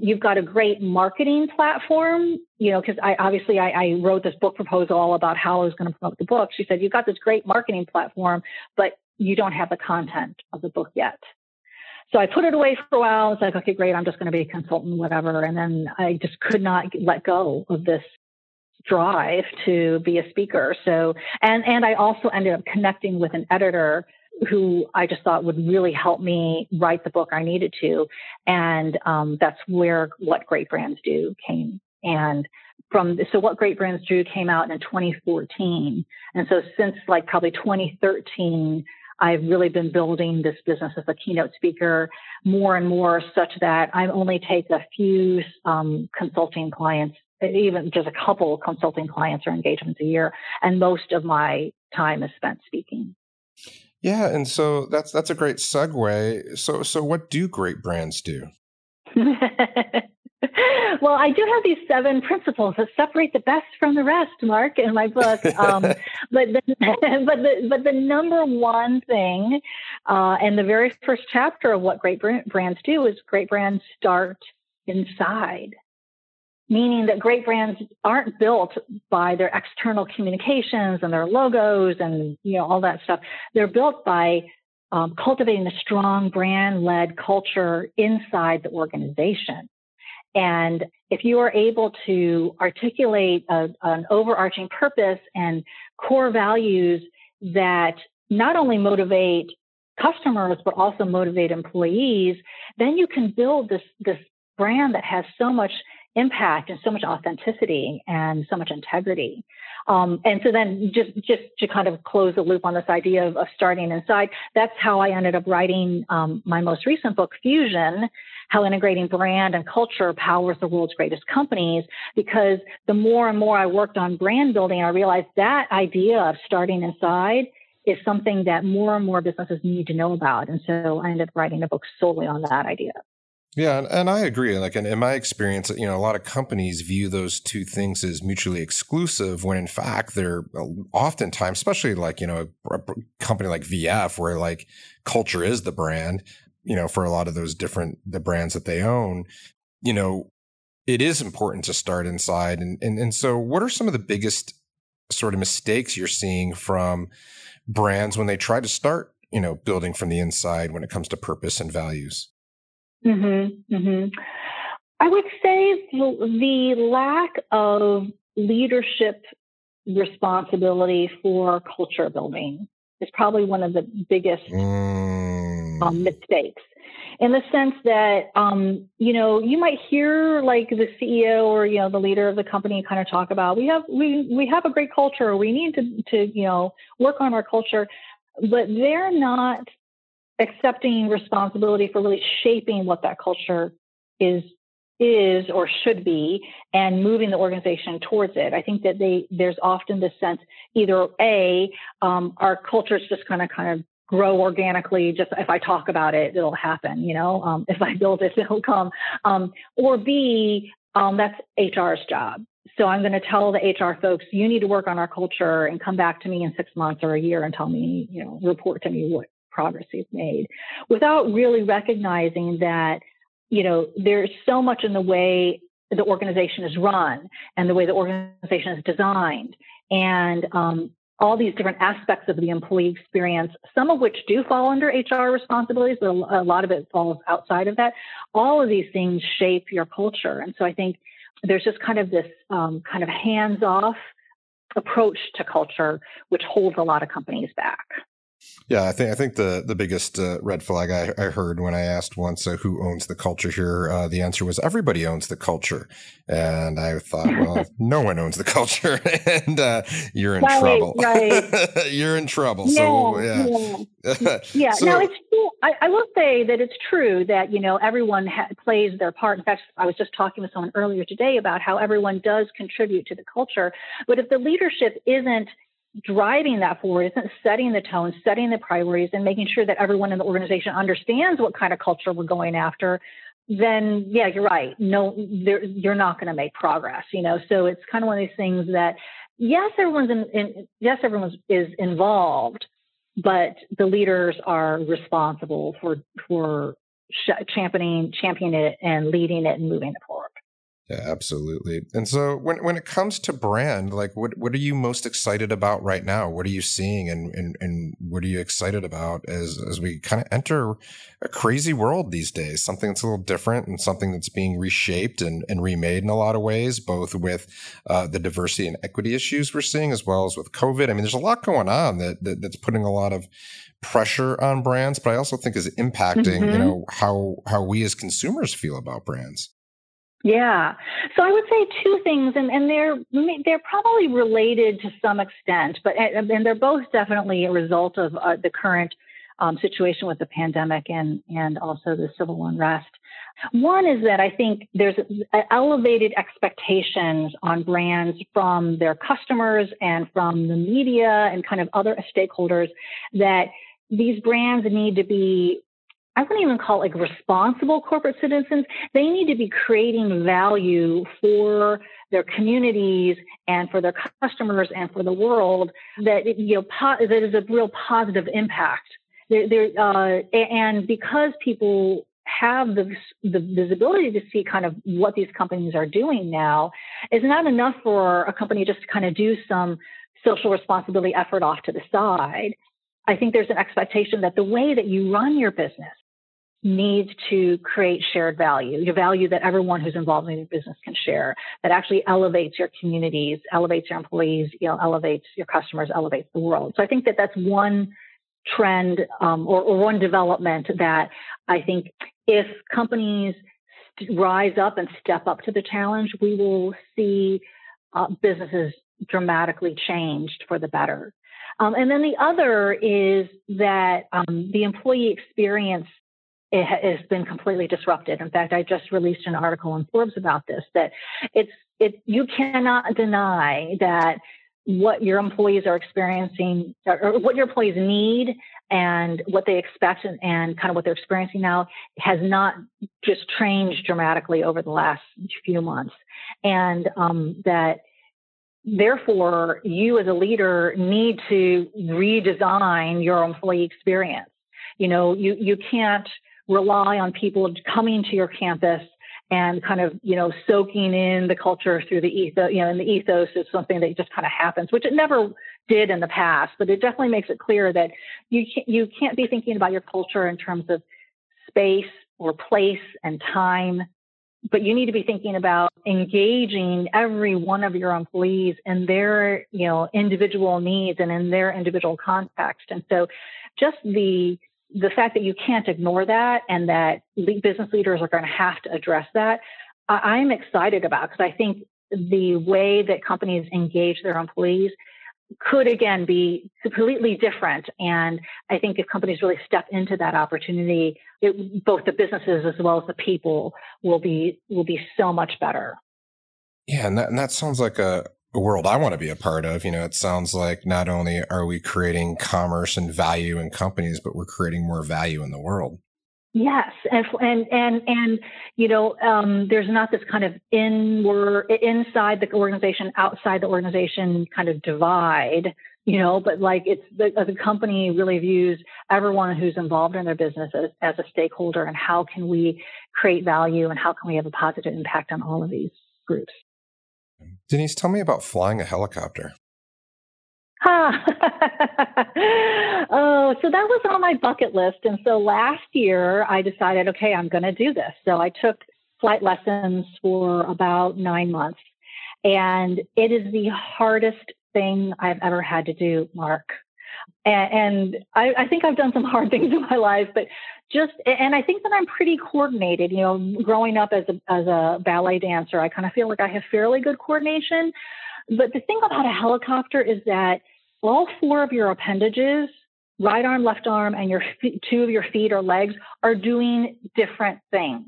you've got a great marketing platform, you know, because I wrote this book proposal all about how I was going to promote the book. She said, you've got this great marketing platform, but you don't have the content of the book yet. So I put it away for a while. It's like, okay, great. I'm just going to be a consultant, whatever. And then I just could not let go of this drive to be a speaker. So, and I also ended up connecting with an editor who I just thought would really help me write the book I needed to. And that's where What Great Brands Do came. And so What Great Brands Do came out in 2014. And so since like probably 2013, I've really been building this business as a keynote speaker more and more, such that I only take a few consulting clients, even just a couple consulting clients or engagements a year. And most of my time is spent speaking. Yeah, and so that's a great segue. So what do great brands do? Well, I do have these 7 principles that separate the best from the rest, Mark, in my book. But the number one thing, and the very first chapter of What Great Brands Do is great brands start inside. Meaning that great brands aren't built by their external communications and their logos and, you know, all that stuff. They're built by cultivating a strong brand-led culture inside the organization. And if you are able to articulate an overarching purpose and core values that not only motivate customers, but also motivate employees, then you can build this brand that has so much impact and so much authenticity and so much integrity. And so then just to kind of close the loop on this idea of starting inside, that's how I ended up writing my most recent book, Fusion, How Integrating Brand and Culture Powers the World's Greatest Companies, because the more and more I worked on brand building, I realized that idea of starting inside is something that more and more businesses need to know about. And so I ended up writing a book solely on that idea. Yeah, and I agree. Like in my experience, you know, a lot of companies view those two things as mutually exclusive when in fact they're oftentimes, especially like, you know, a company like VF where like culture is the brand, you know, for a lot of those different, the brands that they own, you know, it is important to start inside. And so what are some of the biggest sort of mistakes you're seeing from brands when they try to start, you know, building from the inside when it comes to purpose and values? Mm-hmm, mm-hmm. I would say the lack of leadership responsibility for culture building is probably one of the biggest mistakes, in the sense that, you know, you might hear like the CEO or, you know, the leader of the company kind of talk about, we have a great culture. We need to, you know, work on our culture, but they're not accepting responsibility for really shaping what that culture is or should be and moving the organization towards it. I think that there's often this sense either our culture's just kind of grow organically, just if I talk about it, it'll happen, you know, if I build it, it'll come, or B, that's HR's job. So I'm going to tell the HR folks, you need to work on our culture and come back to me in 6 months or a year and tell me, you know, report to me what progress you've made, without really recognizing that, you know, there's so much in the way the organization is run and the way the organization is designed and all these different aspects of the employee experience, some of which do fall under HR responsibilities, but a lot of it falls outside of that. All of these things shape your culture. And so I think there's just kind of this kind of hands-off approach to culture, which holds a lot of companies back. Yeah, I think the biggest red flag I heard when I asked once who owns the culture here, the answer was everybody owns the culture. And I thought, well, no one owns the culture and you're in trouble. Right. You're in trouble. Yeah, so, yeah. Yeah. So, no, it's true. I will say that it's true that, you know, everyone plays their part. In fact, I was just talking with someone earlier today about how everyone does contribute to the culture. But if the leadership isn't driving that forward, isn't setting the tone, setting the priorities, and making sure that everyone in the organization understands what kind of culture we're going after, then yeah, you're right. No, you're not going to make progress. You know, so it's kind of one of these things that yes, everyone is involved, but the leaders are responsible for championing it and leading it and moving it forward. Yeah, absolutely. And so when it comes to brand, like what are you most excited about right now? What are you seeing and what are you excited about as we kind of enter a crazy world these days? Something that's a little different and something that's being reshaped and remade in a lot of ways, both with the diversity and equity issues we're seeing as well as with COVID. I mean, there's a lot going on that's putting a lot of pressure on brands, but I also think is impacting, you know, how we as consumers feel about brands. Yeah. So I would say two things, and they're probably related to some extent, but and they're both definitely a result of the current situation with the pandemic and also the civil unrest. One is that I think there's elevated expectations on brands from their customers and from the media and kind of other stakeholders that these brands need to be, I wouldn't even call it like responsible corporate citizens. They need to be creating value for their communities and for their customers and for the world that, you know, that is a real positive impact. And because people have the visibility to see kind of what these companies are doing now, it's not enough for a company just to kind of do some social responsibility effort off to the side. I think there's an expectation that the way that you run your business needs to create shared value, the value that everyone who's involved in your business can share, that actually elevates your communities, elevates your employees, you know, elevates your customers, elevates the world. So I think that that's one trend or one development that I think if companies rise up and step up to the challenge, we will see businesses dramatically changed for the better. And then the other is that the employee experience has been completely disrupted. In fact, I just released an article in Forbes about this, that you cannot deny that what your employees are experiencing, or what your employees need and what they expect, and kind of what they're experiencing now has not just changed dramatically over the last few months. And that therefore you as a leader need to redesign your employee experience. You know, you can't rely on people coming to your campus and kind of, you know, soaking in the culture through the ethos, you know, and the ethos is something that just kind of happens, which it never did in the past, but it definitely makes it clear that you can't be thinking about your culture in terms of space or place and time, but you need to be thinking about engaging every one of your employees in their, you know, individual needs and in their individual context. And so just the fact that you can't ignore that and that business leaders are going to have to address that, I'm excited about, because I think the way that companies engage their employees could, again, be completely different. And I think if companies really step into that opportunity, both the businesses as well as the people will be so much better. Yeah, and that sounds like a world I want to be a part of. You know, it sounds like not only are we creating commerce and value in companies, but we're creating more value in the world. Yes. And you know, there's not this kind of inside the organization, outside the organization kind of divide, you know, but like it's the company really views everyone who's involved in their business as a stakeholder, and how can we create value and how can we have a positive impact on all of these groups. Denise, tell me about flying a helicopter. Oh, so that was on my bucket list. And so last year I decided, okay, I'm going to do this. So I took flight lessons for about 9 months, and it is the hardest thing I've ever had to do, Mark. And I think I've done some hard things in my life, but and I think that I'm pretty coordinated. You know, growing up as a ballet dancer, I kind of feel like I have fairly good coordination. But the thing about a helicopter is that all four of your appendages, right arm, left arm, and your two of your feet or legs, are doing different things.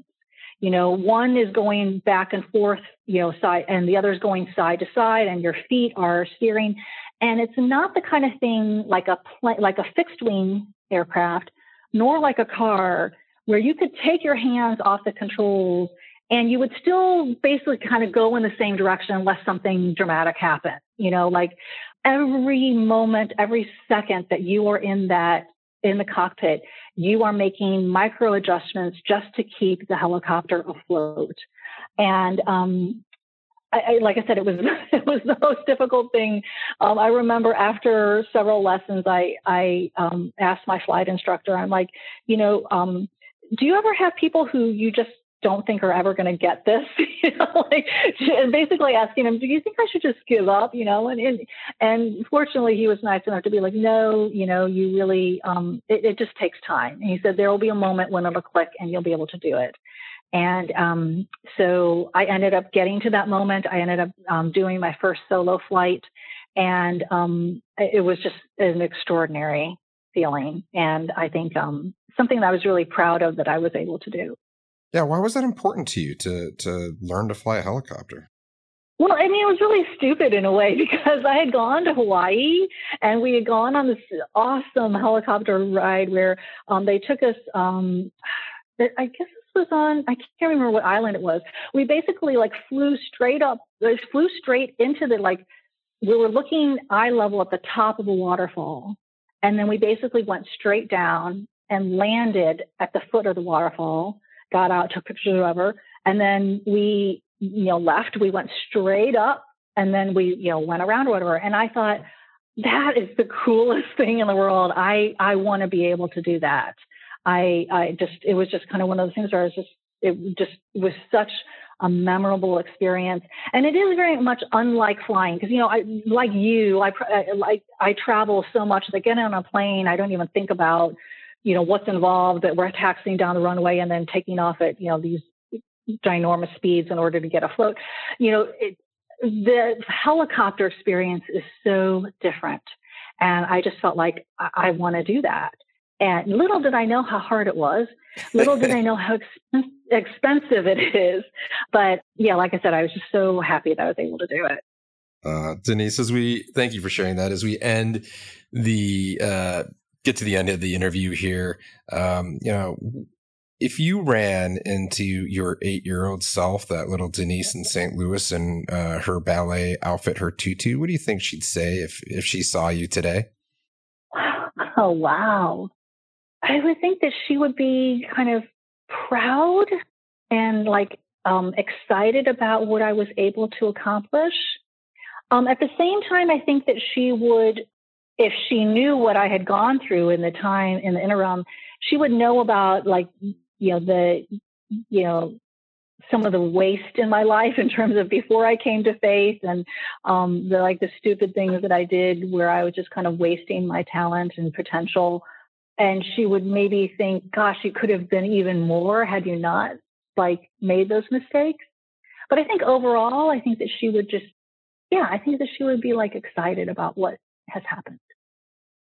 You know, one is going back and forth, you know, side, and the other is going side to side, and your feet are steering. And it's not the kind of thing like a fixed wing aircraft, nor like a car, where you could take your hands off the controls and you would still basically kind of go in the same direction unless something dramatic happened. You know, like every moment, every second that you are in the cockpit, you are making micro adjustments just to keep the helicopter afloat. And, like I said, it was the most difficult thing. I remember after several lessons, I asked my flight instructor, I'm like, you know, do you ever have people who you just don't think are ever going to get this? You know, like, and basically asking him, do you think I should just give up? You know, and fortunately he was nice enough to be like, no, you know, you really, it just takes time. And he said, there will be a moment when it'll click and you'll be able to do it. And so I ended up getting to that moment. I ended up doing my first solo flight, and it was just an extraordinary feeling. And I think something that I was really proud of that I was able to do. Yeah. Why was that important to you to learn to fly a helicopter? Well, I mean, it was really stupid in a way, because I had gone to Hawaii and we had gone on this awesome helicopter ride where they took us, I guess, was on, I can't remember what island it was. We basically like flew straight into the, like, we were looking eye level at the top of a waterfall. And then we basically went straight down and landed at the foot of the waterfall, got out, took pictures of her. And then we, you know, left, we went straight up, and then we, you know, went around or whatever. And I thought, that is the coolest thing in the world. I want to be able to do that. It was just kind of one of those things where it was such a memorable experience. And it is very much unlike flying, because, you know, I travel so much that getting on a plane, I don't even think about, you know, what's involved, that we're taxiing down the runway and then taking off at, you know, these ginormous speeds in order to get afloat. You know, the helicopter experience is so different. And I just felt like I want to do that. And little did I know how hard it was. Little did I know how expensive it is. But yeah, like I said, I was just so happy that I was able to do it. Denise, as we thank you for sharing that, as we end the get to the end of the interview here, you know, if you ran into your 8-year-old self, that little Denise in St. Louis, and her ballet outfit, her tutu, what do you think she'd say if she saw you today? Oh, wow. I would think that she would be kind of proud and like excited about what I was able to accomplish. At the same time, I think that she would, if she knew what I had gone through in the time, in the interim, she would know about, like, some of the waste in my life in terms of before I came to faith, and the stupid things that I did where I was just kind of wasting my talent and potential. And she would maybe think, gosh, you could have been even more had you not made those mistakes. But I think overall, I think that she would just, I think that she would be excited about what has happened.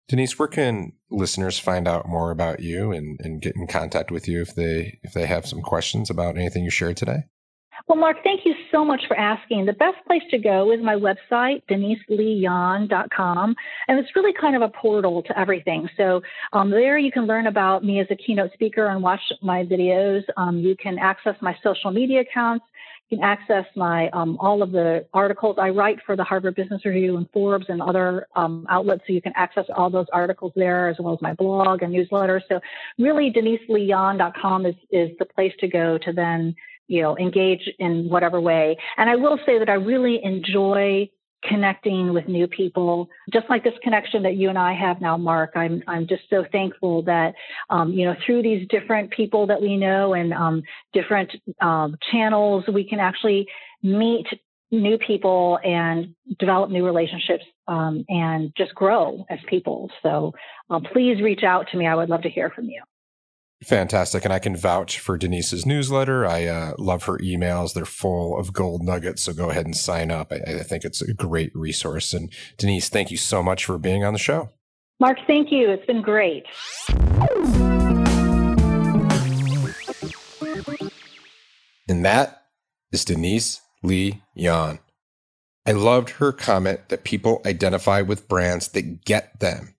Denise, where can listeners find out more about you and get in contact with you if they have some questions about anything you shared today? Well, Mark, thank you so much for asking. The best place to go is my website, deniselyohn.com. And it's really kind of a portal to everything. So there you can learn about me as a keynote speaker and watch my videos. You can access my social media accounts. You can access my all of the articles I write for the Harvard Business Review and Forbes and other outlets. So you can access all those articles there, as well as my blog and newsletter. So really, deniselyohn.com is the place to go to then, engage in whatever way. And I will say that I really enjoy connecting with new people, just like this connection that you and I have now, Mark. I'm just so thankful that, through these different people that we know and different channels, we can actually meet new people and develop new relationships and just grow as people. So please reach out to me. I would love to hear from you. Fantastic. And I can vouch for Denise's newsletter. I love her emails. They're full of gold nuggets. So go ahead and sign up. I think it's a great resource. And Denise, thank you so much for being on the show. Mark, thank you. It's been great. And that is Denise Lee Yon. I loved her comment that people identify with brands that get them,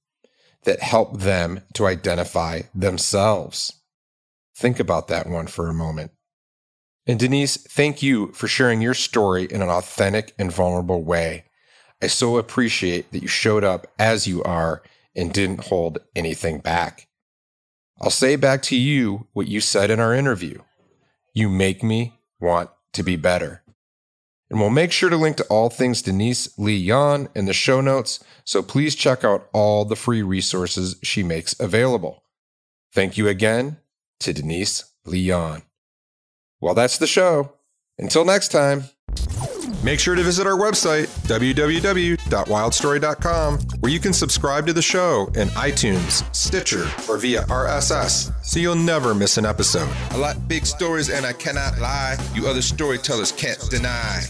that help them to identify themselves. Think about that one for a moment. And Denise, thank you for sharing your story in an authentic and vulnerable way. I so appreciate that you showed up as you are and didn't hold anything back. I'll say back to you what you said in our interview. You make me want to be better. And we'll make sure to link to all things Denise Lee Yon in the show notes, so please check out all the free resources she makes available. Thank you again to Denise Lee Yon. Well, that's the show. Until next time. Make sure to visit our website, www.wildstory.com, where you can subscribe to the show in iTunes, Stitcher, or via RSS, so you'll never miss an episode. I like big stories and I cannot lie. You other storytellers can't deny.